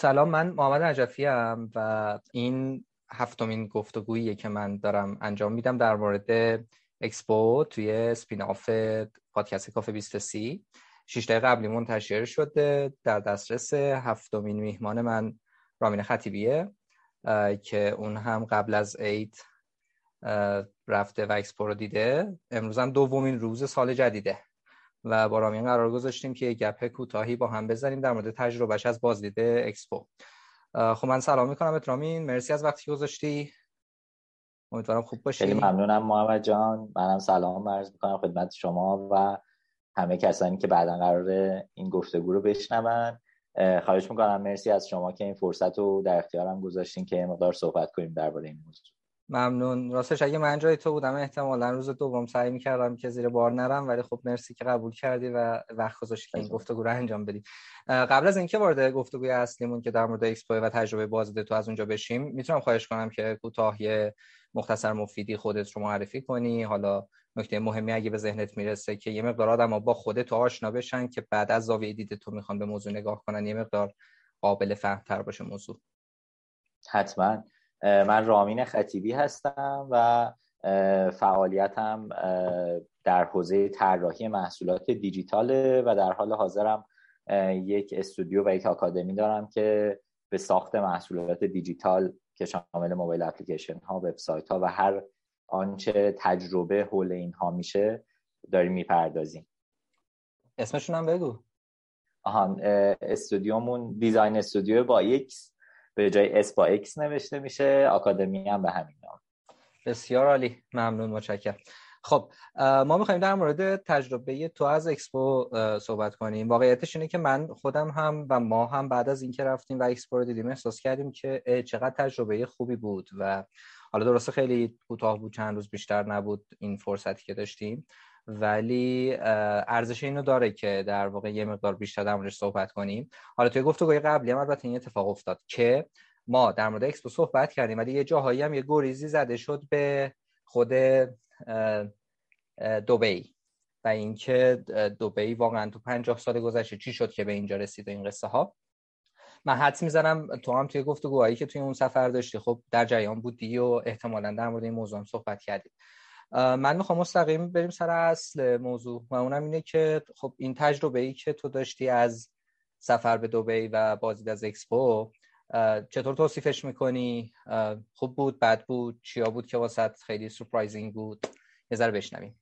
سلام، من محمد عجفی ام و این هفتمین گفتگوییه که من دارم انجام میدم در مورد اکسپو توی اسپین آف پادکست کافه 23. 6 دقیقه قبلی منتشر شده، در دسترس. هفتمین میهمان من رامین خطیبیه که اون هم قبل از عید رفته و اکسپو رو دیده. امروز هم دومین روز سال جدیده و با رامین قرار گذاشتیم که یک گپ کوتاهی با هم بزنیم در مورد تجربهش از بازدید اکسپو. خب من سلام میکنم رامین، مرسی از وقتی گذاشتی، امیدوارم خوب باشی. خیلی ممنونم محمد جان، منم سلام عرض میکنم خدمت شما و همه کسانی که بعداً قراره این گفتگو رو بشنون. خواهش میکنم، مرسی از شما که این فرصت رو در اختیارم گذاشتین که مقدار صحبت کنیم درباره این موضوع. ممنون. راستش اگه من جای تو بودم احتمالاً روز دوم سعی می‌کردم که زیر بار نرم، ولی خب مرسی که قبول کردی و وقت گذاشتی که این گفتگو رو انجام بدی. قبل از اینکه وارد گفتگوی اصلیمون که در مورد اکسپو و تجربه بازدید تو از اونجا بشیم، میتونم خواهش کنم که کوتاهی مختصر مفیدی خودت رو معرفی کنی؟ حالا نکته مهمی اگه به ذهنت میرسه که یه مقدار آدم‌ها با خودت آشنا بشن که بعد از زاویه دید تو میخوان به موضوع نگاه کنن، یه مقدار قابل فهم‌تر باشه موضوع. حتماً. من رامین خطیبی هستم و فعالیتم در حوزه طراحی محصولات دیجیتاله و در حال حاضرم یک استودیو و یک آکادمی دارم که به ساخت محصولات دیجیتال که شامل موبایل اپلیکیشن ها، وبسایت ها و هر آنچه تجربه حول اینها میشه داریم میپردازیم. اسمشون هم بگو. استودیومون دیزاین استودیو با ایکس، به جای اس با ایکس نوشته میشه، آکادمی هم به همین نام. بسیار عالی، ممنون، متشکرم. خب ما میخواییم در مورد تجربه تو از اکسپو صحبت کنیم. واقعیتش اینه که من خودم هم و ما هم بعد از اینکه رفتیم و اکسپو رو دیدیم احساس کردیم که چقدر تجربه خوبی بود و حالا درسته خیلی کوتاه بود، چند روز بیشتر نبود این فرصتی که داشتیم، ولی ارزش اینو داره که در واقع یه مقدار بیشتر در موردش صحبت کنیم. حالا توی گفتگوی قبلی هم البته این اتفاق افتاد که ما در مورد اکسپو صحبت کردیم، ولی یه جاهایی هم یه گریزی زده شد به خود دوبی و اینکه دوبی واقعا تو 50 سال گذشته چی شد که به اینجا رسید و این قصه ها. من حدس میزنم تو هم توی گفتگوهایی که توی اون سفر داشتی خب در جریان بودی و احتمالاً در مورد این موضوع هم صحبت کردی. من میخوام مستقیم بریم سر اصل موضوع و اونم اینه که خب این تجربه ای که تو داشتی از سفر به دبی و بازدید از اکسپو چطور توصیفش میکنی؟ خوب بود، بد بود، چیا بود که واسط خیلی سورپرایزینگ بود؟ یه ذره بشنویم.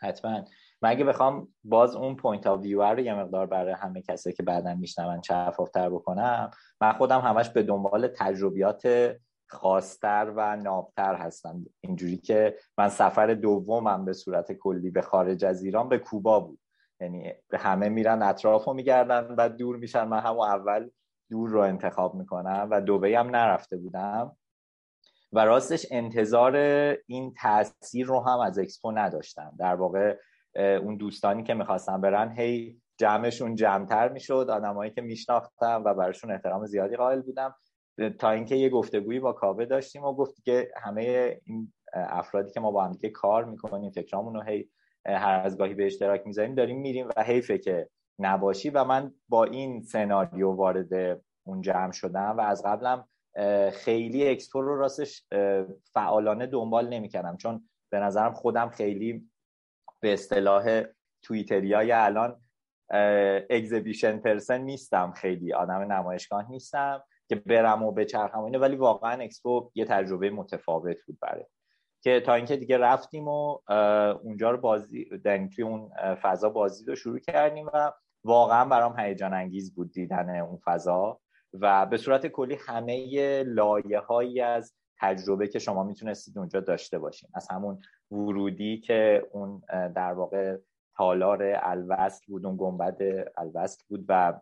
حتما. من اگه بخوام باز اون پوینت آف ویور رو یه مقدار برای همه کسایی که بعداً میشنون شفاف‌تر بکنم، من خودم همش به دنبال تجربیات خاص‌تر و نابتر هستم. اینجوری که من سفر دومم به صورت کلی به خارج از ایران به کوبا بود، یعنی همه میرن اطرافو میگردن و دور میشن، من همون اول دور رو انتخاب میکنم و دبی هم نرفته بودم و راستش انتظار این تاثیر رو هم از اکسپو نداشتم. در واقع اون دوستانی که میخواستم برن هی جمعشون جمعتر میشد، آدمایی که میشناختم و براشون احترام زیادی قائل بودم، تا اینکه یه گفتگویی با کاوه داشتیم و گفت که همه این افرادی که ما با هم دیگه کار میکنیم فکرامون رو هی هر از گاهی به اشتراک میذاریم، داریم میریم و حیفه که نباشی. و من با این سناریو وارد اون جمع شدم و از قبلم خیلی اکسپو رو راستش فعالانه دنبال نمیکردم، چون به نظرم خودم خیلی به اصطلاح توییتریای الان اگزیبیشن پرسن نیستم، خیلی آدم نمایشگاه نیستم که برم و بچرخم و اینه، ولی واقعا اکسپو یه تجربه متفاوت بود برای که تا اینکه دیگه رفتیم و اونجا رو توی اون فضا بازدید رو شروع کردیم و واقعا برام هیجان انگیز بود دیدن اون فضا و به صورت کلی همه لایه‌هایی از تجربه که شما میتونستید اونجا داشته باشین، از همون ورودی که اون در واقع تالار الوصل بود، اون گنبد الوصل بود و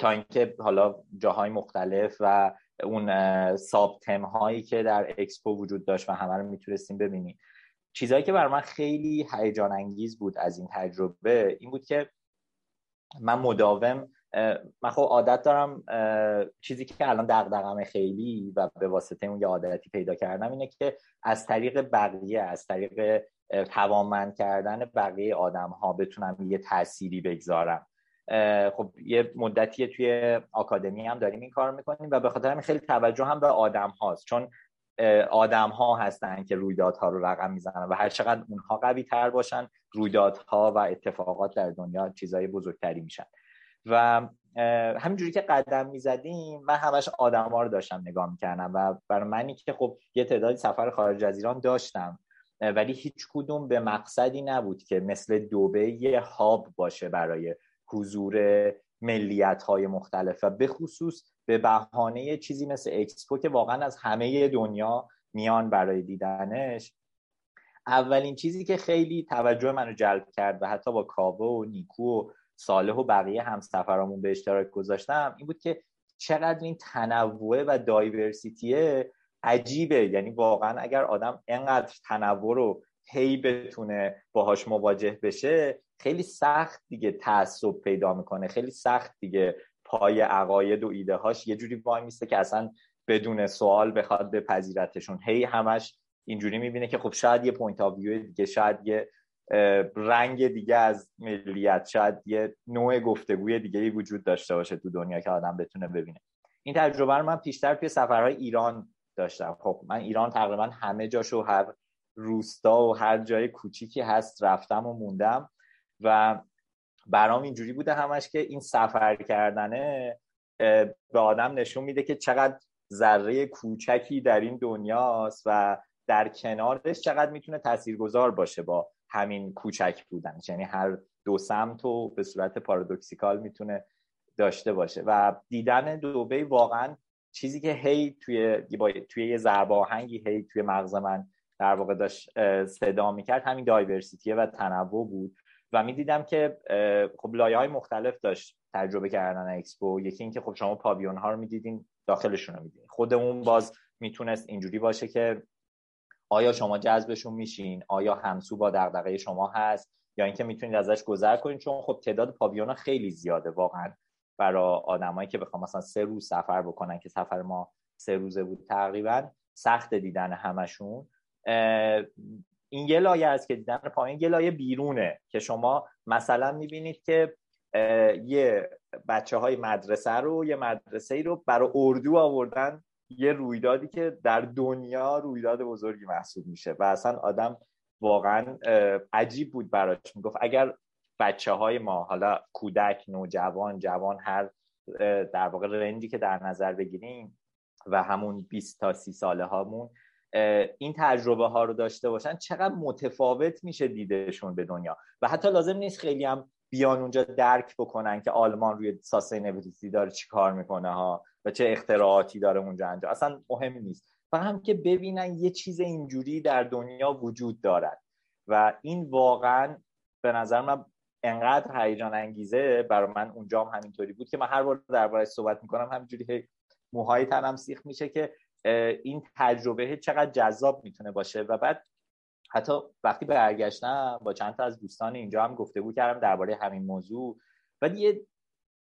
تا اینکه حالا جاهای مختلف و اون ساب تم هایی که در اکسپو وجود داشت و همه رو میتونستیم ببینیم. چیزایی که برای من خیلی هیجان انگیز بود از این تجربه این بود که من خب عادت دارم، چیزی که الان دغدغم خیلی و به واسطه اون یه عادتی پیدا کردم اینه که از طریق بقیه، از طریق توانمند کردن بقیه آدم ها بتونم یه تأثیری بگذارم خب یه مدتیه توی آکادمی هم داریم این کار میکنیم و به خاطر همین خیلی توجه هم به آدم هاست، چون آدم ها هستن که رویدادها رو رقم میزنن و هر چقدر اونها قوی تر باشن رویدادها و اتفاقات در دنیا چیزای بزرگتری میشن. و همینجوری که قدم میزدیم من همش آدم ها رو داشتم نگاه میکردم و برای منی که خب یه تعدادی سفر خارج از ایران داشتم ولی هیچ کدوم به مقصدی نبود که مثل دوبه یه هاب باشه برای حضور ملیت‌های مختلف و به خصوص به بهانه چیزی مثل اکسپو که واقعا از همه دنیا میان برای دیدنش. اولین چیزی که خیلی توجه منو جلب کرد و حتی با کاوه و نیکو و صالح و بقیه همسفرامون به اشتراک گذاشتم این بود که چقدر این تنوع و دایورسیتیه عجیبه، یعنی واقعا اگر آدم اینقدر تنوع رو هی بتونه باهاش مواجه بشه خیلی سخت دیگه تعصب پیدا میکنه، خیلی سخت دیگه پای عقاید و ایده هاش یه جوری وای میسته که اصلا بدون سوال بخواد به پذیرتشون. هی همش اینجوری میبینه که خب شاید یه پوینت آف ویو دیگه، شاید یه رنگ دیگه از ملیت، شاید یه نوع گفتگوی دیگه‌ای وجود داشته باشه تو دنیا که آدم بتونه ببینه. این تجربه رو من پیشتر توی سفرهای ایران داشتم. خب من ایران تقریبا همه جاشو، هر روستا و هر جای کوچیکی هست رفتم و موندم و برام اینجوری بوده همش که این سفر کردنه به آدم نشون میده که چقدر ذره کوچکی در این دنیاست و در کنارش چقدر میتونه تاثیرگذار باشه با همین کوچک بودن، یعنی هر دو سمت و به صورت پارادوکسیکال میتونه داشته باشه. و دیدن دوبی واقعا چیزی که هی توی یه ضرب آهنگی هی توی مغز من در واقع داشت صدا میکرد همین دایورسیتیه و تنوع بود و میدیدم که خب لایه‌های مختلف داشت تجربه کردن اکسپو. یکی این که خب شما پاویون ها رو میدیدین، داخلشون رو میدیدین، خودمون باز میتونست اینجوری باشه که آیا شما جذبشون میشین، آیا همسو با دغدغه شما هست یا اینکه میتونید ازش گذر کنین، چون خب تعداد پاویون ها خیلی زیاده واقعا برای آدمایی که بخوام مثلا 3 روز سفر بکنن که سفر ما 3 روزه بود تقریبا، سخت دیدن همشون. این یه لایه است که دیدن پایین، یه لایه بیرونه که شما مثلا میبینید که یه بچه های مدرسه رو، یه مدرسه ای رو برای اردو آوردن، یه رویدادی که در دنیا رویداد بزرگی محسوب میشه و اصلا آدم واقعا عجیب بود براش. میگفت اگر بچه های ما، حالا کودک، نوجوان، جوان، هر در واقع رنجی که در نظر بگیریم و همون 20 تا 30 ساله هامون این تجربه ها رو داشته باشن چقدر متفاوت میشه دیدشون به دنیا. و حتی لازم نیست خیلی هم بیان اونجا درک بکنن که آلمان روی سستینبیلیتی داره چی کار میکنه ها و چه اختراعاتی داره اونجا انجام، اصلا مهم نیست، فقط هم که ببینن یه چیز اینجوری در دنیا وجود دارد. و این واقعا به نظر من انقدر هیجان انگیزه، برای من اونجا هم همینطوری بود که من هر بار درباره‌اش صحبت میکنم همینجوری موهای تنم سیخ میشه که این تجربه چقدر جذاب میتونه باشه. و بعد حتی وقتی برگشتم با چند تا از دوستان اینجا هم گفتگو کردم درباره همین موضوع، ولی یه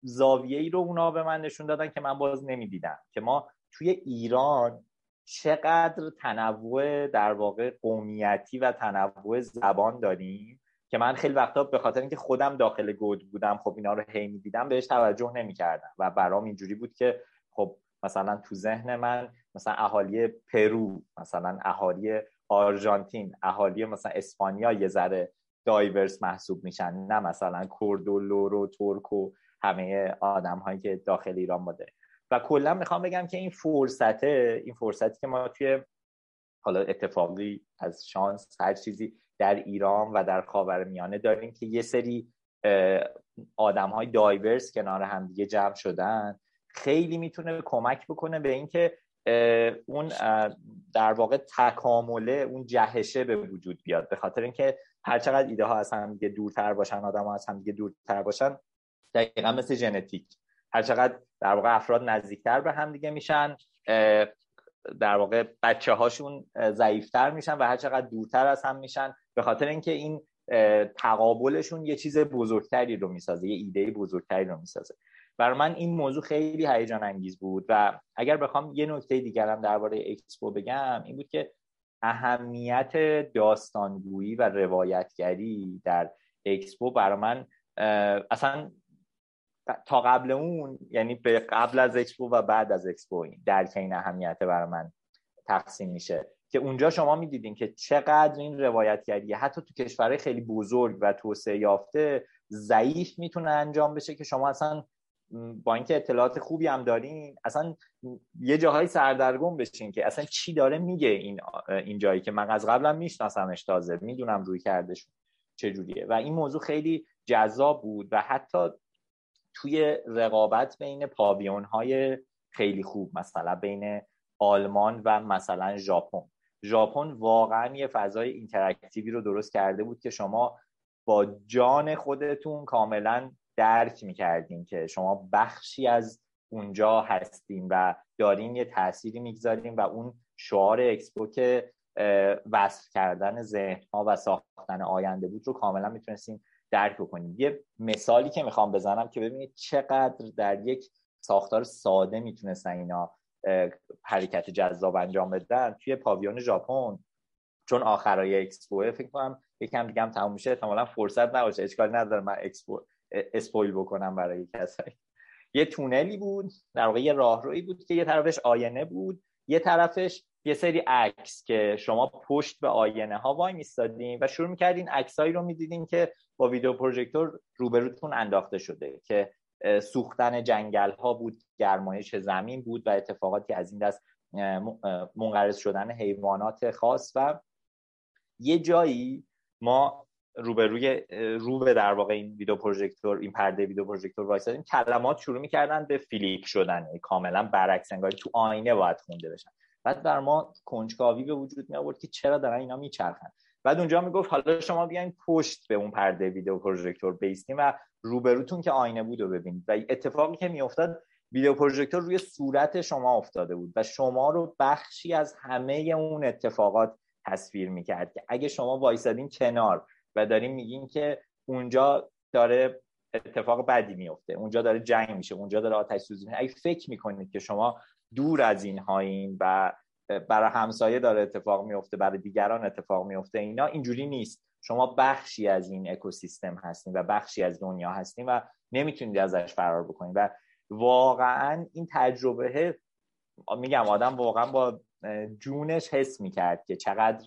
زاویه‌ای رو اونا به من نشون دادن که من باز نمیدیدم، که ما توی ایران چقدر تنوع در واقع قومیتی و تنوع زبان داریم که من خیلی وقتا به خاطر اینکه خودم داخل گود بودم خب اینا رو هی میدیدم بهش توجه نمی‌کردم و برام اینجوری بود که خب مثلا تو ذهن من مثلا اهالی پرو، مثلا اهالی آرژانتین، اهالی مثلا اسپانیا یه ذره دایورس محسوب میشن، نه مثلا کرد و لور و ترک و همه آدم‌هایی که داخل ایران بوده. و کلا میخوام بگم که این فرصتی که ما توی حالا اتفاقی از شانس هر چیزی در ایران و در خاورمیانه داریم که یه سری آدم‌های دایورس کنار هم دیگه جمع شدن، خیلی میتونه کمک بکنه به اینکه اون در واقع تکامله، اون جهشه به وجود بیاد. به خاطر اینکه هر چقدر ایده ها از هم دیگه دورتر باشن، آدم ها از هم دیگه دورتر باشن، دقیقا مثل ژنتیک، هر چقدر در واقع افراد نزدیکتر به هم دیگه میشن در واقع بچه هاشون ضعیفتر میشن و هر چقدر دورتر از هم میشن، به خاطر اینکه این تقابلشون یه چیز بزرگتری رو میسازه، یه ایده بزرگتری رو میسازه. برای من این موضوع خیلی هیجان انگیز بود. و اگر بخوام یه نکته دیگر هم درباره اکسپو بگم این بود که اهمیت داستانگویی و روایتگری در اکسپو برای من اصلا تا قبل اون، یعنی به قبل از اکسپو و بعد از اکسپو درک این اهمیت برای من تقسیم میشه که اونجا شما میدیدین که چقدر این روایتگریه حتی تو کشورهای خیلی بزرگ و توسعه یافته ضعیف میتونه انجام بشه، که شما اصلا با اینکه اطلاعات خوبی هم دارین اصلا یه جاهای سردرگم بشین که اصلا چی داره میگه این جایی که من از قبلم میشناسمش، تازه میدونم روی کردشون چجوریه. و این موضوع خیلی جذاب بود و حتی توی رقابت بین پاویون‌های خیلی خوب، مثلا بین آلمان و مثلا ژاپن واقعا یه فضای اینتراکتیوی رو درست کرده بود که شما با جان خودتون کاملا درک می‌کردین که شما بخشی از اونجا هستین و دارین یه تأثیری می‌گذارین و اون شعار اکسپو که وصف کردن ذهن‌ها و ساختن آینده بود رو کاملا می‌تونستین درک کنین. یه مثالی که میخوام بزنم که ببینید چقدر در یک ساختار ساده میتونستن اینا حرکت جذاب انجام بدن. توی پاویون ژاپن، چون آخرای اکسپو فکر کنم یکم دیگه هم تموم میشه، احتمالاً فرصت نباشه، اشکال نداره من اسپویل بکنم برای کسایی. یه تونلی بود، در واقع یه راهرویی بود که یه طرفش آینه بود، یه طرفش یه سری عکس که شما پشت به آینه ها وای میستادین و شروع میکردین عکسایی رو میدیدین که با ویدیو پروژکتور روبروتون انداخته شده، که سوختن جنگل ها بود، گرمایش زمین بود و اتفاقاتی از این دست، منقرض شدن حیوانات خاص. و یه جایی ما روبه در واقع این ویدیو پروژکتور، این پرده ویدیو پروژکتور وایسادیم، کلمات شروع میکردن به فلیک شدن، کاملا برعکس انگاری تو آینه باید خونده بشن. بعد بر ما کنجکاوی به وجود می آورد که چرا دارن اینا میچرخن. بعد اونجا میگفت حالا شما بیاین پشت به اون پرده ویدیو پروژکتور بیستین و روبروتون که آینه بود رو ببینید. و اتفاقی که میافتاد، ویدیو پروژکتور روی صورت شما افتاده بود و شما رو بخشی از همه اون اتفاقات تصویر میکرد. که اگه شما وایسادین کنار و دارین میگین که اونجا داره اتفاق بدی میفته، اونجا داره جنگ میشه، اونجا داره آتش سوزی میشه، اگه فکر میکنید که شما دور از اینهایین و برای همسایه داره اتفاق میفته، برای دیگران اتفاق میفته، اینا اینجوری نیست. شما بخشی از این اکوسیستم هستین و بخشی از دنیا هستین و نمیتونید ازش فرار بکنید. و واقعا این تجربه، میگم آدم واقعا با جونش حس میکرد که چقدر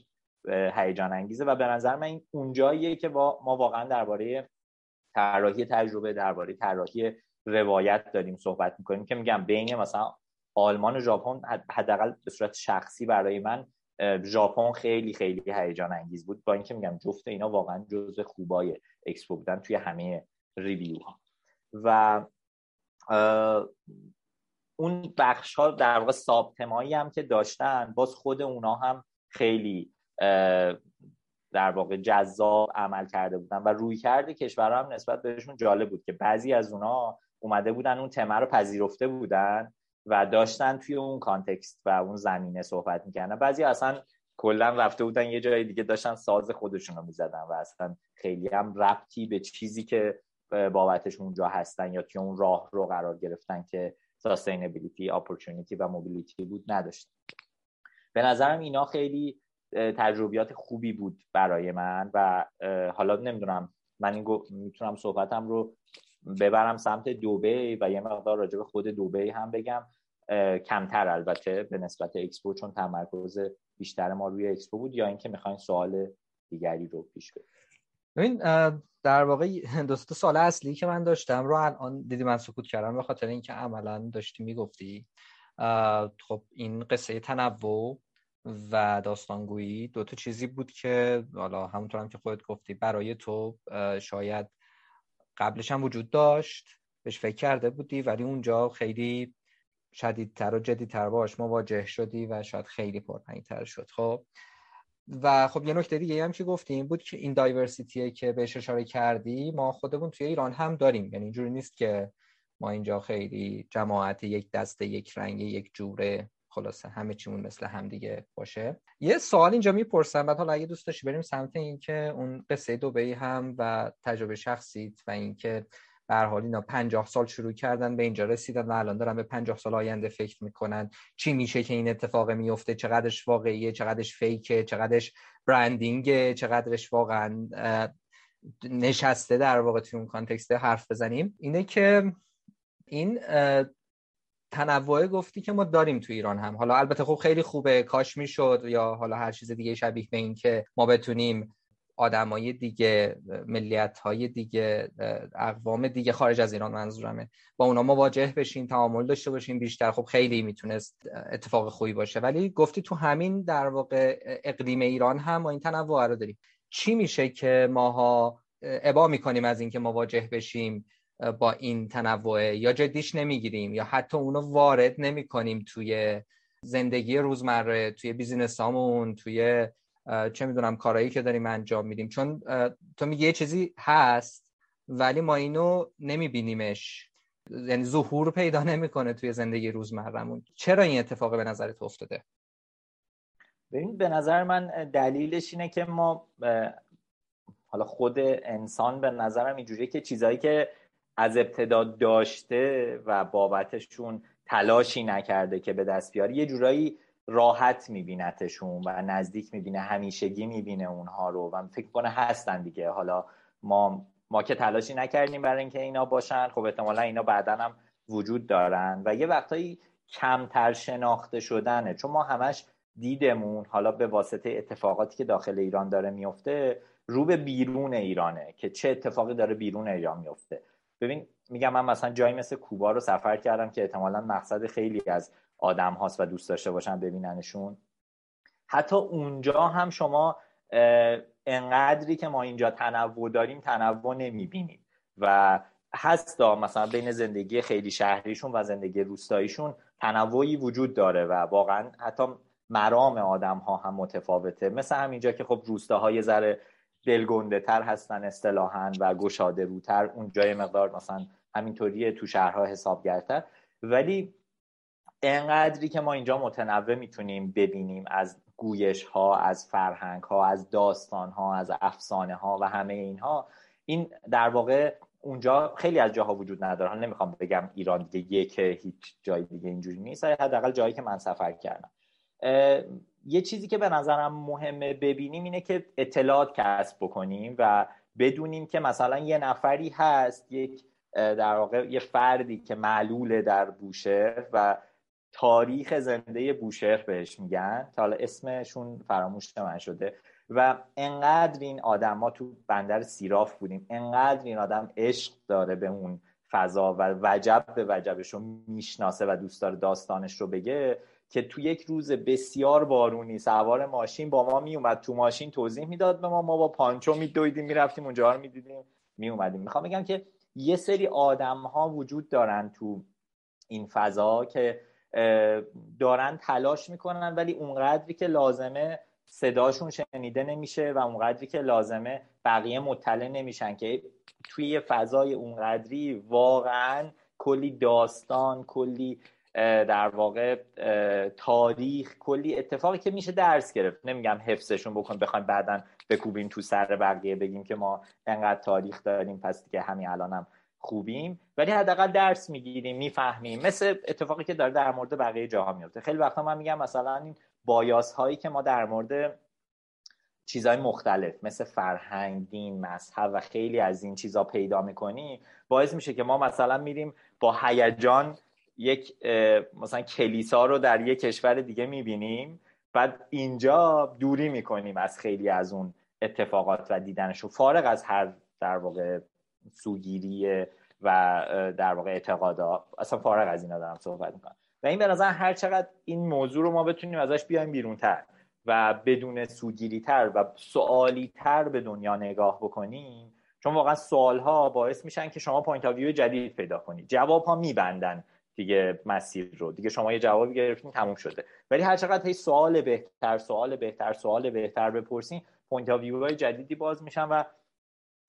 هیجان انگیزه. و به نظر من این اونجاییه که ما واقعا درباره طراحی تجربه، درباره طراحی روایت داریم صحبت میکنیم، که میگم بین مثلا آلمان و ژاپن، حداقل به صورت شخصی برای من ژاپن خیلی خیلی هیجان انگیز بود، با اینکه میگم جفت اینا واقعا جزء خوبای اکسپو بودن توی همه ریویوها. و اون بخش ها در واقع ساب تمایی هم که داشتن، باز خود اونا هم خیلی در واقع جذاب عمل کرده بودن و روی کرده کشورها هم نسبت بهشون جالب بود، که بعضی از اونا اومده بودن اون تمه رو پذیرفته بودن و داشتن توی اون کانتکست و اون زمینه صحبت میکردن، بعضی اصلا کلا رفته بودن یه جای دیگه داشتن ساز خودشون رو میزدن و اصلا خیلی هم ربطی به چیزی که بابتش اونجا هستن یا توی اون راه رو قرار گرفتن که ساستینبیلیتی، اپورتونیتی و موبیلیتی بود نداشتن. به نظرم اینا خیلی تجربیات خوبی بود برای من. و حالا نمیدونم، من میتونم صحبتم رو ببرم سمت دوبی و یه مقدار راجع به خود دوبی هم بگم، کمتر البته به نسبت اکسپو، چون تمرکز بیشتر ما روی اکسپو بود. یا اینکه میخواین سوال دیگری رو پیش بریم؟ ببین در واقع دوست سوال اصلی که من داشتم رو الان دیدی من سکوت کردم به خاطر اینکه عملاً داشتی میگفتی. خب این قصه تنوع و داستانگویی دو تا چیزی بود که حالا همونطور هم که خودت گفتی برای تو شاید قبلش هم وجود داشت، بهش فکر کرده بودی، ولی اونجا خیلی شدیدتر و جدیدتر باش مواجه شدی و شاید خیلی پررنگ‌تر شد. خب و خب یه نکته دیگه هم که گفتیم بود که این دایورسیتیه که بهش اشاره کردی ما خودمون توی ایران هم داریم، یعنی اینجوری نیست که ما اینجا خیلی جماعت یک دسته، یک رنگ، یک جوره، خلاصه همه چیمون مثل هم دیگه باشه. یه سوال اینجا میپرسم، بعد حالا اگه دوست داشتی بریم سمت این که اون قصه دوبی هم و تجربه شخصیت و اینکه به هر حال اینا 50 سال شروع کردن به اینجا رسیدن و الان دارن به 50 سال آینده فکر میکنن، چی میشه که این اتفاق میفته، چقدرش واقعیه، چقدرش فیکه، چقدرش برندینگه، چقدرش واقعا نشسته در واقع توی اون کانتکست حرف بزنیم. اینه که این تنوع گفتی که ما داریم تو ایران هم، حالا البته خب خیلی خوبه، کاش میشد، یا حالا هر چیز دیگه شبیه به این که ما بتونیم آدمای دیگه، ملیت‌های دیگه، اقوام دیگه خارج از ایران منظورمه، با اونا مواجه بشیم، تعامل داشته باشیم بیشتر، خب خیلی میتونست اتفاق خوبی باشه. ولی گفتی تو همین در واقع اقلیم ایران هم ما این تنوع رو داریم. چی میشه که ماها ابا میکنیم از اینکه مواجه بشیم با این تنوع، یا جدیش نمیگیریم، یا حتی اونو وارد نمیکنیم توی زندگی روزمره، توی بیزینسامون، توی چه میدونم کارهایی که داریم انجام میدیم؟ چون تو میگی یه چیزی هست ولی ما اینو نمیبینیمش، یعنی ظهور پیدا نمیکنه توی زندگی روزمرمون. چرا این اتفاق به نظرت افتاده؟ ببین به نظر من دلیلش اینه که ما حالا خود انسان به نظرم اینجوریه که چیزایی که از ابتدا داشته و بابتشون تلاشی نکرده که به دست بیاره، یه جورایی راحت میبینتشون و نزدیک میبینه، همیشگی میبینه اونها رو و فکر کنه هستن دیگه. حالا ما که تلاشی نکردیم برای اینکه اینا باشن، خب احتمالا اینا بعدن هم وجود دارن و یه وقتایی کمتر شناخته شدنه، چون ما همش دیدمون حالا به واسطه اتفاقاتی که داخل ایران داره میفته رو به بیرون ایرانه، که چه اتفاقی داره بیرون ایران میفته. ببین میگم من مثلا جایی مثل کوبا رو سفر کردم که احتمالاً مقصد خیلی از آدم هاست و دوست داشته باشن ببیننشون. حتی اونجا هم شما انقدری که ما اینجا تنوع داریم تنوع نمیبینید و هستا مثلا بین زندگی خیلی شهریشون و زندگی روستاییشون تنوعی وجود داره و واقعا حتی مرام آدم ها هم متفاوته، مثل همینجا که خب روستاها یه ذره دلگنده تر هستن اصطلاحاً و گشاده روتر، اونجا یه مقدار مثلا همینطوریه، تو شهرها حسابگرتر. ولی اینقدری که ما اینجا متنوع میتونیم ببینیم از گویش ها، از فرهنگ ها، از داستان ها، از افسانه ها و همه اینها، این در واقع اونجا خیلی از جاها وجود نداره. نمیخوام بگم ایران دیگه یکه، هیچ جای دیگه اینجوری نیست، حداقل جایی که من سفر کردم. یه چیزی که به نظرم مهمه ببینیم اینه که اطلاعات کسب بکنیم و بدونیم که مثلا یه نفری هست، یک در واقع یه فردی که معلول در بوشهر و تاریخ زنده بوشهر بهش میگن که حالا اسمشون فراموش من شده و انقدر این آدم، ما تو بندر سیراف بودیم، انقدر این آدم عشق داره به اون فضا و وجب به وجبش رو میشناسه و دوست داره داستانش رو بگه، که تو یک روز بسیار بارونی سوار ماشین با ما میومد تو ماشین، توضیح میداد به ما با پانچو میدویدیم میرفتیم اونجا رو میدیدیم میومدیم. میخوام بگم که یه سری آدم ها وجود دارن تو این فضا که دارن تلاش میکنن ولی اونقدری که لازمه صداشون شنیده نمیشه و اونقدری که لازمه بقیه مطلع نمیشن، که توی فضای اونقدری واقعا کلی داستان، کلی در واقع تاریخ، کلی اتفاقی که میشه درس گرفت. نمیگم حفظشون بکن بخوایم بعدن بکوبیم تو سر بقیه بگیم که ما انقدر تاریخ داریم پس دیگه همین الانم خوبیم، ولی حداقل درس میگیریم، میفهمیم، مثل اتفاقی که داره در مورد بقیه جاها میفته. خیلی وقتا من میگم مثلا این بایاس هایی که ما در مورد چیزهای مختلف مثل فرهنگ، دین، مذهب و خیلی از این چیزا پیدا میکنیم، باعث میشه که ما مثلا میریم با هیجان یک مثلا کلیسا رو در یک کشور دیگه میبینیم، بعد اینجا دوری میکنیم از خیلی از اون اتفاقات و دیدنشو، فارغ از هر در واقع سوگیری و در واقع اعتقادا، اصلا فارغ از اینا دارم صحبت میکنم. و این به نظر هر چقدر این موضوع رو ما بتونیم ازش بیایم بیرونتر و بدون سوگیری تر و سوالی تر به دنیا نگاه بکنیم، چون واقعا سوال ها باعث میشن که شما پوینت آف ویو جدید پیدا کنید. جواب ها میبندن دیگه مسیر رو، دیگه شما یه جوابی گرفتین تموم شده، ولی هر چقدر هی سوال بهتر بپرسین، پوینت آف ویوهای جدیدی باز میشن و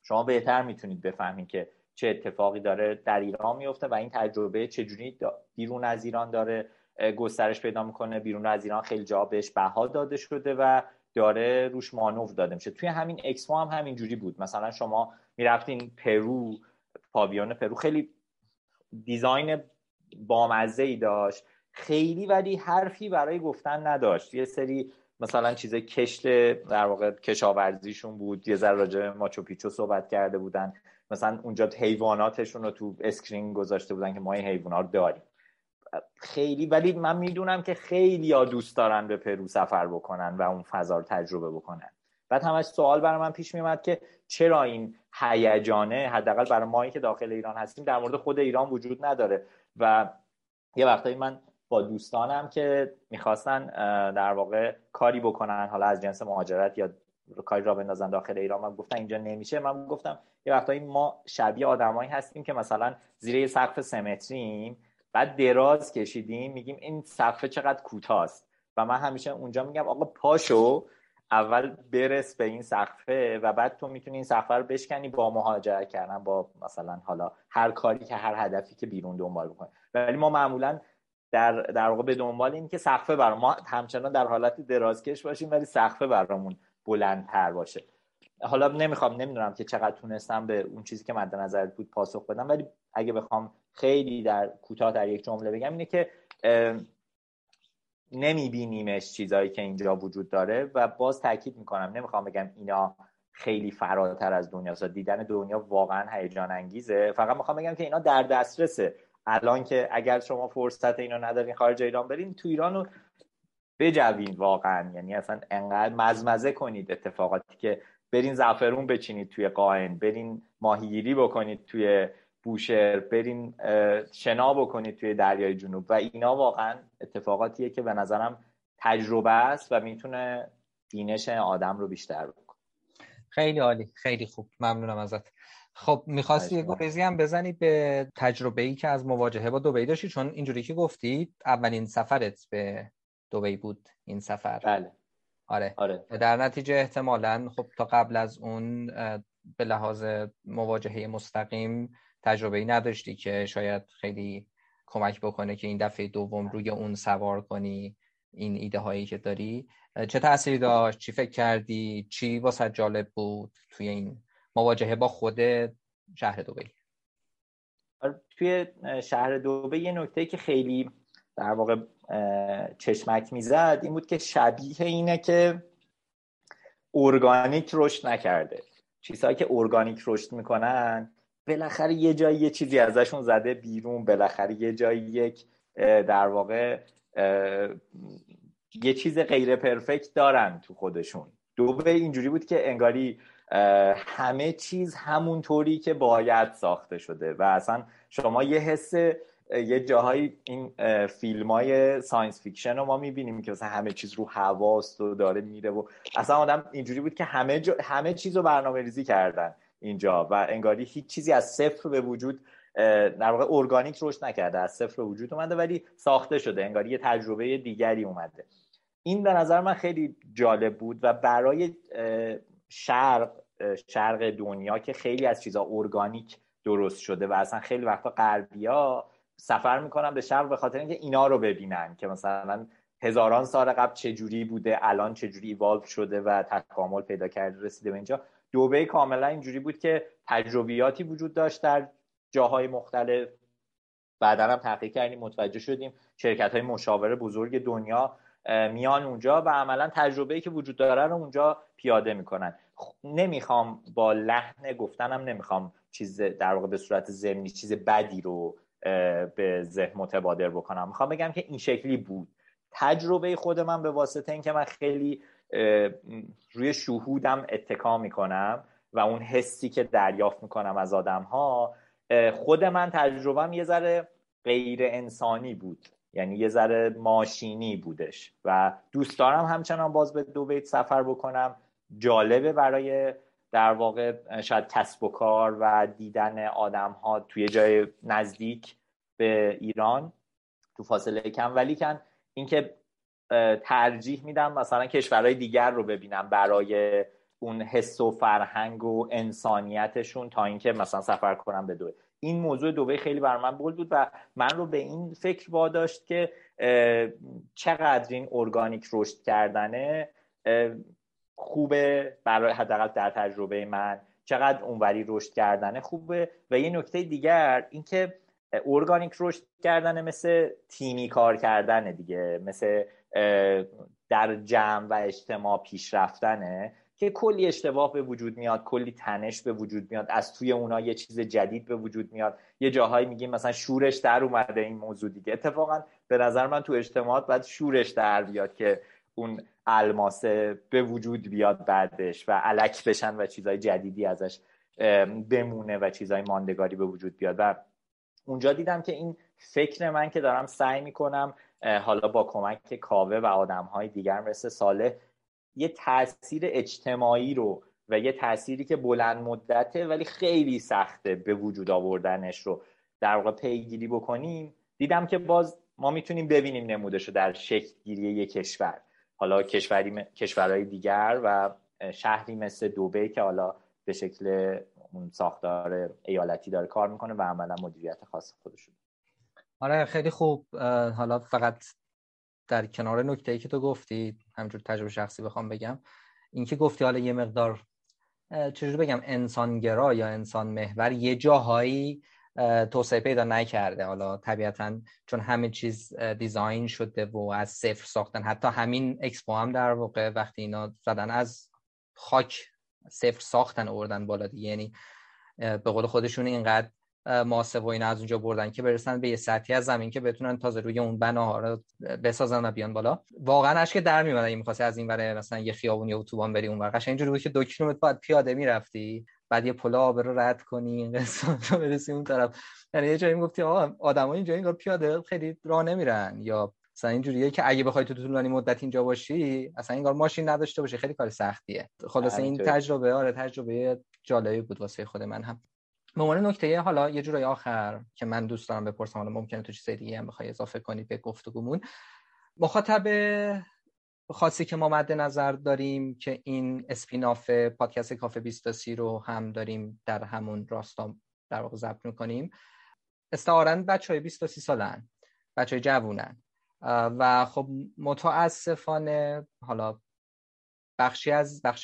شما بهتر میتونید بفهمین که چه اتفاقی داره در ایران میفته و این تجربه چجوری بیرون از ایران داره گسترش پیدا میکنه. بیرون از ایران خیلی جا بهش بها داده شده و داره روش مانور داده میشه. توی همین اکسپو هم همینجوری بود، مثلا شما میرفتین پرو، پاویون پرو خیلی دیزاین بامزه‌ای داشت خیلی، ولی حرفی برای گفتن نداشت، یه سری مثلا چیز کشت در واقع کشاورزیشون بود، یه ذره راجع به ماچو پیچو صحبت کرده بودن، مثلا اونجا حیواناتشون رو تو اسکرین گذاشته بودن که ما این حیوانا رو داریم خیلی. ولی من میدونم که خیلی ها دوست دارن به پرو سفر بکنن و اون فضا رو تجربه بکنن. بعد همش سوال برای من پیش میومد که چرا این هیجانه حداقل برای ما که داخل ایران هستیم در مورد خود ایران وجود نداره. و یه وقتایی من با دوستانم که میخواستن در واقع کاری بکنن، حالا از جنس مهاجرت یا کاری را بندازن داخل ایران، من گفتن اینجا نمیشه. من گفتم یه وقتایی ما شبیه آدمایی هستیم که مثلا زیر یه سقف 3 متریم، بعد دراز کشیدیم میگیم این سقف چقدر کوتاست، و من همیشه اونجا میگم آقا پاشو اول برس به این سقفه و بعد تو میتونی این سقفه رو بشکنی با مهاجرت کردن، با مثلا حالا هر کاری که هر هدفی که بیرون دنبال بکنی. ولی ما معمولا در واقع به دنبال این که سقفه برای ما همچنان در حالت درازکش باشیم ولی سقفه برامون بلندتر باشه. حالا نمیدونم که چقدر تونستم به اون چیزی که مد نظرت بود پاسخ بدم، ولی اگه بخوام خیلی در کوتاه در یک جمله بگم اینه که نمیبینیمش چیزایی که اینجا وجود داره. و باز تاکید میکنم نمیخوام بگم اینا خیلی فراتر از دنیاست، دیدن دنیا واقعا هیجان انگیزه، فقط میخوام بگم که اینا در دسترسه الان، که اگر شما فرصت اینو ندارین خارج ایران برین، تو ایرانو بجوین واقعا، یعنی اصلا انقدر مزمزه کنید اتفاقاتی که برین زعفرون بچینید توی قائن، برین ماهیگیری بکنید توی بوشهر، برین شنا بکنید توی دریای جنوب، و اینا واقعا اتفاقاتیه که به نظرم تجربه است و میتونه بینش آدم رو بیشتر بکنه. خیلی عالی، خیلی خوب، ممنونم ازت. خب می‌خواستی یه گریزی هم بزنی به تجربه‌ای که از مواجهه با دبی داشتی، چون اینجوری که گفتی اولین سفرت به دبی بود این سفر. بله. آره. در نتیجه احتمالاً خب تا قبل از اون به لحاظ مواجهه مستقیم تجربه‌ای نداشتی که شاید خیلی کمک بکنه که این دفعه دوم روی اون سوار کنی این ایده هایی که داری. چه تأثیری داشت؟ چی فکر کردی؟ چی واسه جالب بود توی این مواجهه با خود شهر دبی؟ توی شهر دبی یه نکته که خیلی در واقع چشمک میزد این بود که شبیه اینه که ارگانیک رشد نکرده. چیزهایی که ارگانیک رشد میکنن بالاخره یه جایی یه چیزی ازشون زده بیرون، بالاخره یه جایی یک در واقع یه چیز غیر پرفکت دارن تو خودشون. دبی اینجوری بود که انگاری همه چیز همون طوری که باید ساخته شده و اصلا شما یه حس یه جاهایی این فیلمای ساینس فیکشن رو ما میبینیم که مثلا همه چیز رو هواست و داره میره و اصلا آدم اینجوری بود که همه چیز رو برنامه‌ریزی کردن اینجا و انگاری هیچ چیزی از صفر به وجود در واقع ارگانیک رشد نکرده، از صفر به وجود اومده ولی ساخته شده، انگاری یه تجربه دیگری اومده. این به نظر من خیلی جالب بود و برای شرق دنیا که خیلی از چیزا ارگانیک درست شده و اصلا خیلی وقتا غربیا سفر میکنن به شرق به خاطر اینکه اینا رو ببینن که مثلا هزاران سال قبل چجوری بوده، الان چجوری ایوالو شده و تکامل پیدا کرده رسیده به اینجا. دبی کاملا اینجوری بود که تجربیاتی وجود داشت در جاهای مختلف، بعدا هم تحقیق کردیم متوجه شدیم شرکت های مشاوره بزرگ دنیا میان اونجا و عملا تجربه‌ای که وجود داره رو اونجا پیاده میکنن. نمیخوام با لحن گفتنم نمیخوام چیز در واقع به صورت ضمنی چیز بدی رو به ذهن متبادر بکنم، میخوام بگم که این شکلی بود تجربه خود من به واسطه اینکه من خیلی روی شهودم اتکا میکنم و اون حسی که دریافت میکنم از آدم ها. خود من تجربم یه ذره غیر انسانی بود، یعنی یه ذره ماشینی بودش و دوست دارم همچنان باز به دبی سفر بکنم. جالبه برای در واقع شاید کسب و کار و دیدن آدم ها توی جای نزدیک به ایران تو فاصله کم، ولی اینکه ترجیح میدم مثلا کشورهای دیگر رو ببینم برای اون حس و فرهنگ و انسانیتشون تا اینکه مثلا سفر کنم به دبی. این موضوع دبی خیلی بر من بولد بود و من رو به این فکر واداشت که چقدر این ارگانیک رشد کردنه خوبه برای حداقل در تجربه من، چقدر اونوری رشد کردنه خوبه. و یه نکته دیگر اینکه ارگانیک رشد کردنه مثل تیمی کار کردنه دیگه، مثل در جمع و اجتماع پیش رفتنه که کلی اشتباه به وجود میاد، کلی تنش به وجود میاد، از توی اونا یه چیز جدید به وجود میاد، یه جاهایی میگیم مثلا شورش در اومده این موضوع دیگه. اتفاقا به نظر من تو اجتماعات باید شورش در بیاد که اون الماسه به وجود بیاد بعدش و الک بشن و چیزای جدیدی ازش بمونه و چیزای ماندگاری به وجود بیاد. و اونجا دیدم که این فکر من که دارم سعی میکنم حالا با کمک کاوه و آدمهای دیگر مثل صالح یه تأثیر اجتماعی رو و یه تأثیری که بلند مدته ولی خیلی سخته به وجود آوردنش رو در واقع پیگیری بکنیم. دیدم که باز ما میتونیم ببینیم نمودش رو در شکل گیری یک کشور، حالا کشورهای دیگر و شهری مثل دوبی که حالا به شکل اون ساختار ایالتی داره کار میکنه و عملا مدیریت خاص خودشون. آره خیلی خوب. حالا فقط در کنار نکته‌ای که تو گفتی، همینجور تجربه شخصی بخوام بگم، این که گفتی حالا یه مقدار چجوری بگم انسانگرا یا انسان محور یه جاهایی توسعه پیدا نکرده. حالا طبیعتاً چون همه چیز دیزاین شده و از صفر ساختن، حتی همین اکسپو هم در واقع وقتی اینا زدن از خاک صفر ساختن آوردن بالا دیگه، یعنی به قول خودشون اینقدر ماسه و اینا از اونجا بردن که برسن به یه سطحی از زمین که بتونن تازه روی اون بناها رو بسازن و بیان بالا. واقعا اشک در میومد اگه می‌خواستی از این ور مثلا یه خیابون یا اتوبان بری اونور، قشنگ اینجوری بود که 2 کیلومتر بعد پیاده میرفتی، بعد یه پل آب رو رد کنی این قسمت رو برسی اون طرف. یعنی یه جایی میگفتی آقا آدمای اینجا اینقدر پیاده خیلی راه نمیرن، یا مثلا اینجوریه که اگه بخوای تو طولانی مدت اینجا باشی اصلا اینقدر ماشین نداشته باشی خیلی کار سختیه. خلاصه این تجربه، آره تجربه جالبی بود واسه خود من هم. ممنون. نکته حالا یه جورای آخر که من دوست دارم بپرسم، حالا ممکنه تو چیزای دیگه هم بخوای اضافه کنی به گفتگومون، مخاطب خاصی که ما مد نظر داریم که این اسپیناف پادکست کافه 23 رو هم داریم در همون راستا در واقع ضبط می‌کنیم، استعارن بچهای 23 سالن، بچهای جوونن و خب متاسفانه حالا بخش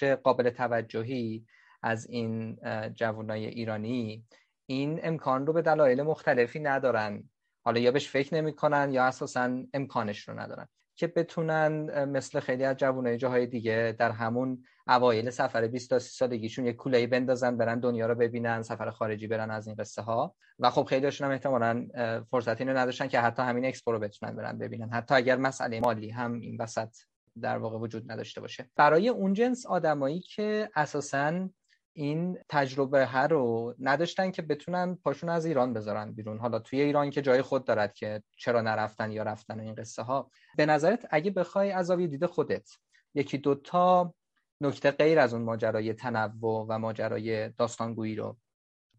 قابل توجهی از این جوانای ایرانی این امکان رو به دلایل مختلفی ندارن، حالا یا بهش فکر نمی‌کنن یا اساساً امکانش رو ندارن که بتونن مثل خیلی از جوانای جاهای دیگه در همون اوایل سفر 20 تا 30 سالگیشون یک کوله‌ای بندازن برن دنیا رو ببینن، سفر خارجی برن از این قصه ها. و خب خیلی‌هاشون هم احتمالاً فرصت اینو نداشتن که حتی همین اکسپو رو بتونن برن ببینن، حتی اگر مسئله مالی هم این وسط در واقع وجود نداشته باشه. برای اون جنس آدمایی که اساساً این تجربه ها رو نداشتن که بتونن پاشون از ایران بذارن بیرون، حالا توی ایران که جای خود دارد که چرا نرفتن یا رفتن و این قصه ها، به نظرت اگه بخوای از زاویه دید خودت یکی دوتا نکته غیر از اون ماجرای تنوع و ماجرای داستانگویی رو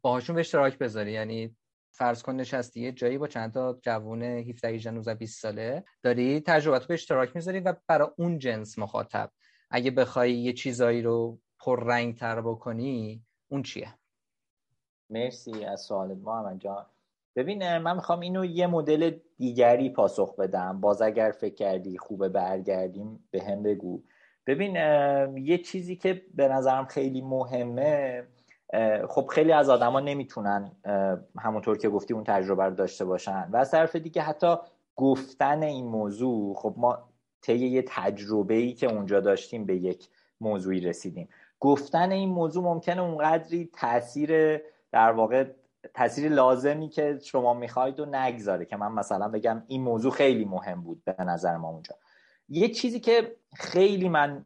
باهاشون به اشتراک بذاری، یعنی فرض کن نشستی یه جایی با چند تا جوون 17 18 19 20 ساله داری تجربه‌تو به اشتراک میذاری و برای اون جنس مخاطب اگه بخوای یه چیزایی رو پررنگ تر بکنی، اون چیه؟ مرسی از سوالت محمد جان. ببین من میخوام اینو یه مدل دیگری پاسخ بدم، باز اگر فکر کردی خوبه برگردیم به هم بگو. ببین یه چیزی که به نظرم خیلی مهمه، خب خیلی از آدم ها نمیتونن همونطور که گفتی اون تجربه رو داشته باشن و از طرف دیگه حتی گفتن این موضوع، خب ما طی یه تجربه‌ای که اونجا داشتیم به یک موضوعی رسیدیم، گفتن این موضوع ممکنه اونقدری تأثیر در واقع تأثیر لازمی که شما میخواید و نگذاره که من مثلا بگم این موضوع خیلی مهم بود به نظر ما اونجا. یه چیزی که خیلی من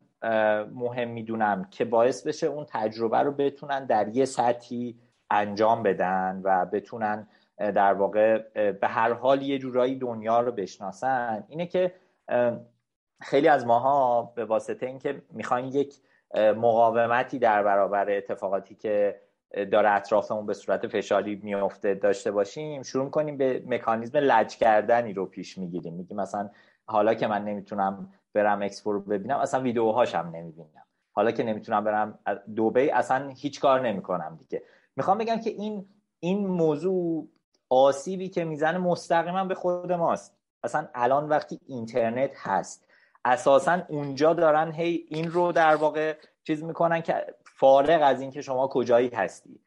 مهم میدونم که باعث بشه اون تجربه رو بتونن در یه سطحی انجام بدن و بتونن در واقع به هر حال یه جورایی دنیا رو بشناسن، اینه که خیلی از ماها به واسطه اینکه میخوایم یک مقاومتی در برابر اتفاقاتی که داره اطرافمون به صورت فشاری میفته داشته باشیم، شروع کنیم به مکانیزم لج کردنی رو پیش میگیریم. میگیم مثلا حالا که من نمیتونم برم اکسپو رو ببینم اصلا ویدیوهاش هم نمیبینم، حالا که نمیتونم برم دوبی اصلا هیچ کار نمیکنم دیگه. میخوام بگم که این موضوع آسیبی که میزنه مستقیما به خود ماست. اصلا الان وقتی اینترنت هست اساساً اونجا دارن هی این رو در واقع چیز میکنن که فارغ از این که شما کجایی هستی،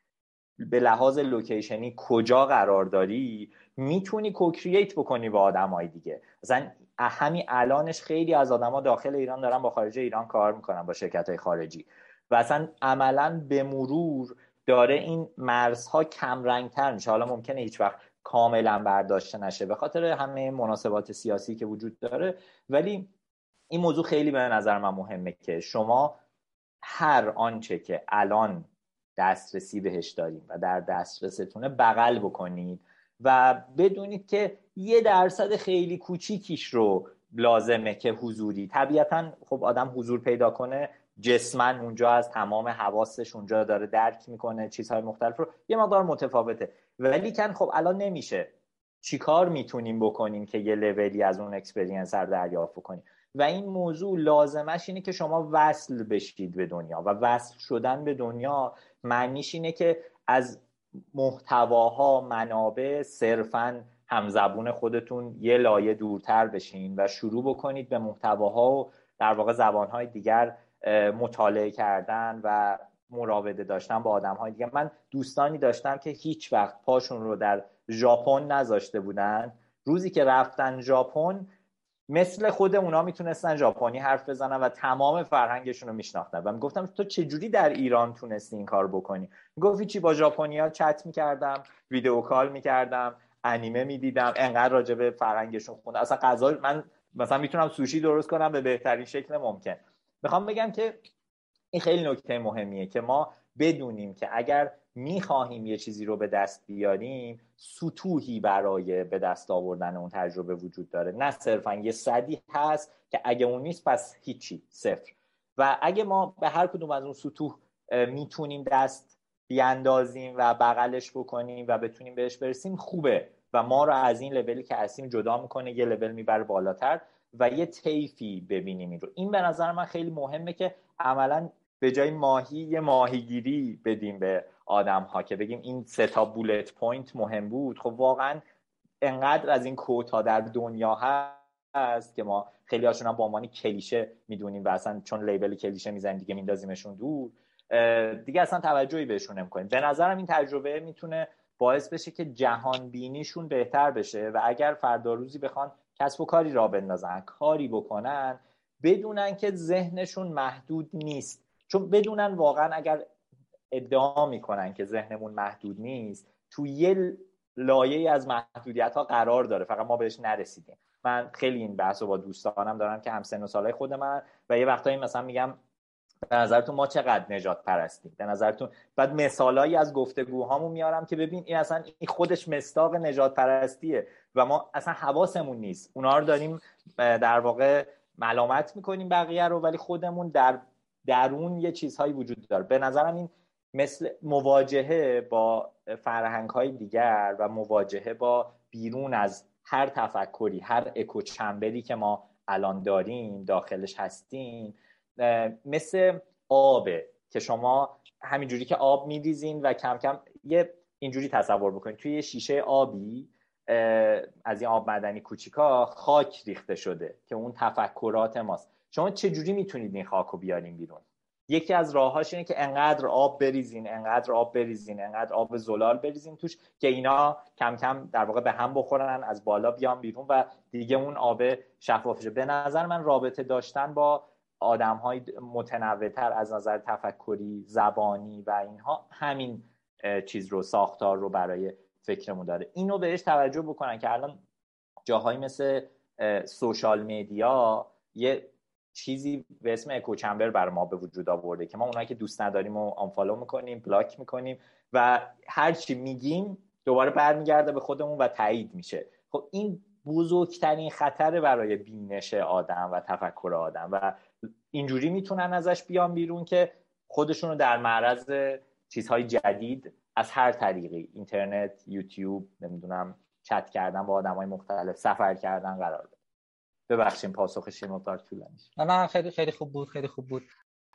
به لحاظ لوکیشنی کجا قرار داری، میتونی کوکرییت بکنی با آدمای دیگه. مثلا همین الانش خیلی از آدما داخل ایران دارن با خارج ایران کار میکنن با شرکت‌های خارجی و اصلا عملاً به مرور داره این مرزها کم رنگ‌تر میشه. حالا ممکنه هیچ وقت کاملاً برداشته نشه به خاطر همه مناسبات سیاسی که وجود داره، ولی این موضوع خیلی به نظر من مهمه که شما هر آنچه که الان دسترسی بهش داریم و در دسترستونه بغل بکنید و بدونید که 1% خیلی کوچیکیش رو لازمه که حضوری. طبیعتاً خب آدم حضور پیدا کنه، جسمن اونجا از تمام حواسش اونجا داره درک میکنه چیزهای مختلف رو، یه مقدار متفاوته، ولی کن خب الان نمیشه. چیکار میتونیم بکنیم که یه لولی از اون اکسپریانس رو دریافت بکنیم؟ و این موضوع لازمش اینه که شما وصل بشید به دنیا و وصل شدن به دنیا معنیش اینه که از محتواها، منابع صرفاً همزبون خودتون یه لایه دورتر بشین و شروع بکنید به محتواها و در واقع زبانهای دیگر مطالعه کردن و مراوده داشتن با آدمهای دیگر. من دوستانی داشتم که هیچ وقت پاشون رو در ژاپن نذاشته بودن، روزی که رفتن ژاپن مثل خود اونا میتونستن ژاپنی حرف بزنن و تمام فرهنگشون رو میشناختن و میگفتم تو چجوری در ایران تونستی این کار بکنی؟ میگفت هیچی، با ژاپنیا چت میکردم، ویدیو کال میکردم، انیمه میدیدم، انقدر راجع به فرهنگشون خوندم. اصلا غذا من مثلا میتونم سوشی درست کنم به بهترین شکل ممکن. میخوام بگم که این خیلی نکته مهمیه که ما بدونیم که اگر میخواهیم یه چیزی رو به دست بیاریم، سطوحی برای به دست آوردن اون تجربه وجود داره، نه صرفا یه سدی هست که اگه اون نیست پس هیچی، صفر. و اگه ما به هر کدوم از اون سطوح میتونیم دست بیاندازیم و بغلش بکنیم و بتونیم بهش برسیم خوبه و ما رو از این لولی که هستیم جدا میکنه، یه لول میبره بالاتر و یه طیفی ببینیم این رو. این به نظر من خیلی مهمه که عملاً به جای ماهی یه ماهیگیری بدیم به آدم ها که بگیم این 3 بولت پوینت مهم بود. خب واقعا انقدر از این کوتا در دنیا هست که ما خیلی هاشون هم با عنوان کلیشه میدونیم و اصلا چون لیبل کلیشه میزنیم دیگه میندازیمشون دور، دیگه اصلا توجهی بهشون نمیکنیم. به نظرم این تجربه میتونه باعث بشه که جهان بینیشون بهتر بشه و اگر فردا روزی بخوان کسب و کاری را بندازن، کاری بکنن، بدونن که ذهنشون محدود نیست. چون بدونن واقعا اگر ادعا میکنن که ذهنمون محدود نیست، تو یه لایه از محدودیت ها قرار داره، فقط ما بهش نرسیدیم. من خیلی این بحث رو با دوستانم دارم که هم سن و سالای خود من و یه وقتایی مثلا میگم به نظرتون ما چقدر نجات پرستیم؟ به نظرتون؟ بعد مثالایی از گفتگوهامو میارم که ببین این اصلا این خودش مصداق نجات پرستیه و ما اصلا حواسمون نیست. اونا رو داریم در واقع ملامت میکنیم بقیه رو، ولی خودمون درون یه چیزهایی وجود داره. به نظرم این مثل مواجهه با فرهنگ‌های دیگر و مواجهه با بیرون از هر تفکری، هر اکوچمبری که ما الان داریم داخلش هستیم، مثل آبه که شما همینجوری که آب می‌ریزین و کم کم یه اینجوری تصور بکنید توی یه شیشه آبی از این آب معدنی کوچیکا خاک ریخته شده که اون تفکرات ماست. شما چجوری میتونید این خاک رو بیارین بیرون؟ یکی از راهاش اینه که انقدر آب زلال بریزین توش که اینا کم کم در واقع به هم بخورن، از بالا بیان بیرون و دیگه اون آب شفاف شه. به نظر من رابطه داشتن با آدم‌های متنوع‌تر از نظر تفکری، زبانی و اینها همین چیز رو، ساختار رو برای فکرمون داره. اینو بهش توجه بکنن که الان جاهایی مثل سوشال میدیا یه چیزی به اسم اکوچمبر برای ما به وجود آورده که ما اونایی که دوست نداریم و آنفالو میکنیم، بلاک میکنیم و هر چی میگیم دوباره برمیگرده به خودمون و تایید میشه. خب این بزرگترین خطر برای بینش آدم و تفکر آدم و اینجوری میتونن ازش بیان بیرون که خودشون رو در معرض چیزهای جدید از هر طریقی، اینترنت، یوتیوب، نمیدونم، چت کردن با آدمای مختلف، سفر کردن قرار بده. ببخشید پاسخش یه مقدار طولانی شد. نه خیلی خوب بود.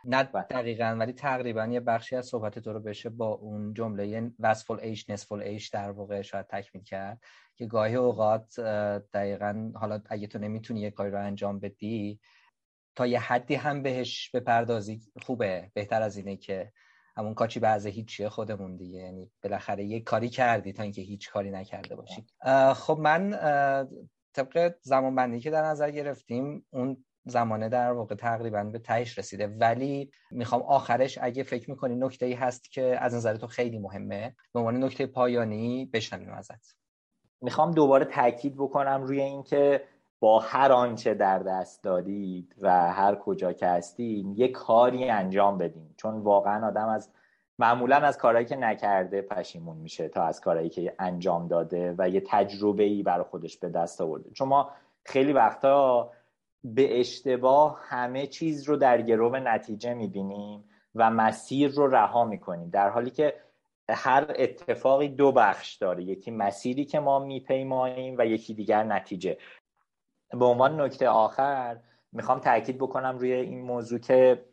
نه دقیقاً، ولی تقریبا یه بخشی از صحبت تو رو بشه با اون جمله وصف العیش نصف العیش در واقع شاید تکمیل کرد که گاهی اوقات دقیقاً حالا اگه تو نمیتونی یه کاری رو انجام بدی تا یه حدی هم بهش بپردازی خوبه، بهتر از اینه که همون کاچی بعضی هیچیه خودمون دیگه. یعنی بالاخره یه کاری کردی تا اینکه هیچ کاری نکرده باشی. خب من طبق زمانبندی که در نظر گرفتیم اون زمانه در واقع تقریبا به تهش رسیده، ولی میخوام آخرش اگه فکر میکنی نکته‌ای هست که از نظر تو خیلی مهمه به عنوان نکته پایانی بشنویم ازت. میخوام دوباره تاکید بکنم روی این که با هر آنچه در دست دارید و هر کجا که هستین یه کاری انجام بدین، چون واقعا آدم معمولا از کارهایی که نکرده پشیمون میشه تا از کارهایی که انجام داده و یه تجربه‌ای برای خودش به دست آورده. چون ما خیلی وقتا به اشتباه همه چیز رو در گرو نتیجه میبینیم و مسیر رو رها میکنیم، در حالی که هر اتفاقی دو بخش داره، یکی مسیری که ما میپیماییم و یکی دیگر نتیجه. به عنوان نکته آخر میخوام تاکید بکنم روی این موضوع که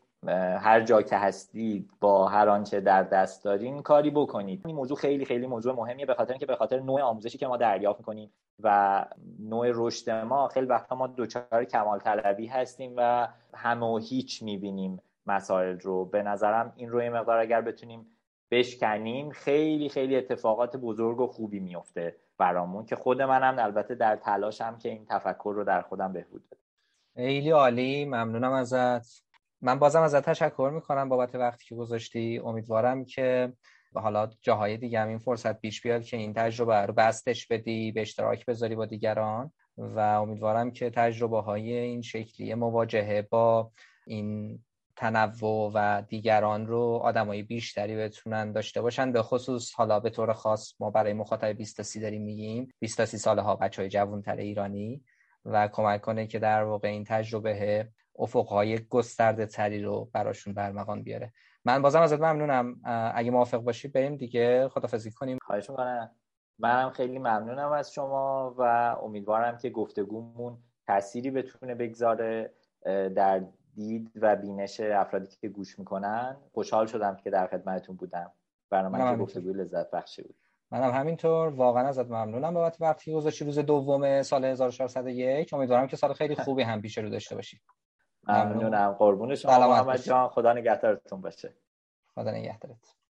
هر جا که هستید با هر آنچه در دست دارین کاری بکنید. این موضوع خیلی خیلی موضوع مهمیه، به خاطر اینکه به خاطر نوع آموزشی که ما دریافت میکنیم و نوع رشد ما خیلی وقتا ما دوچار کمال طلبی هستیم و همه و هیچ میبینیم مسائل رو. به نظرم این رو یه مقدار اگر بتونیم بشکنیم خیلی خیلی اتفاقات بزرگ و خوبی میفته برامون، که خود منم البته در تلاشم که این تفکر رو در خودم بهبود بدم. خیلی عالی، ممنونم ازت. من بازم ازت تشکر میکنم بابت وقتی که گذاشتی. امیدوارم که حالا جاهای دیگه هم این فرصت پیش بیاد که این تجربه رو بستش بدی، به اشتراک بذاری با دیگران، و امیدوارم که تجربه های این شکلی مواجهه با این تنوع و دیگران رو آدمای بیشتری بتونن داشته باشن. به خصوص حالا به طور خاص ما برای مخاطب 20 تا 30 داریم میگیم، 20 تا 30 ساله ها، بچهای جوانتر ایرانی، و کمک کنه که در واقع این تجربه افقهای گسترده تری رو براشون برمغان بیاره. من بازم ازت ممنونم. اگه موافق باشی بریم دیگه خداحافظی کنیم. خواهش می‌کنم. منم خیلی ممنونم از شما و امیدوارم که گفتگومون تأثیری بتونه بگذاره در دید و بینش افرادی که گوش میکنن. خوشحال شدم که در خدمتتون بودم. برنامه گفتگو لذت بخش بود. منم همینطور، واقعا ازت ممنونم بابت وقتی گذاشتی روز دوم سال 1401. امیدوارم که سال خیلی خوبی هم پیش رو داشته باشی. ممنونم، قربون شما محمد جان. خدا نگهدارتون باشه. خدا نگهدارت.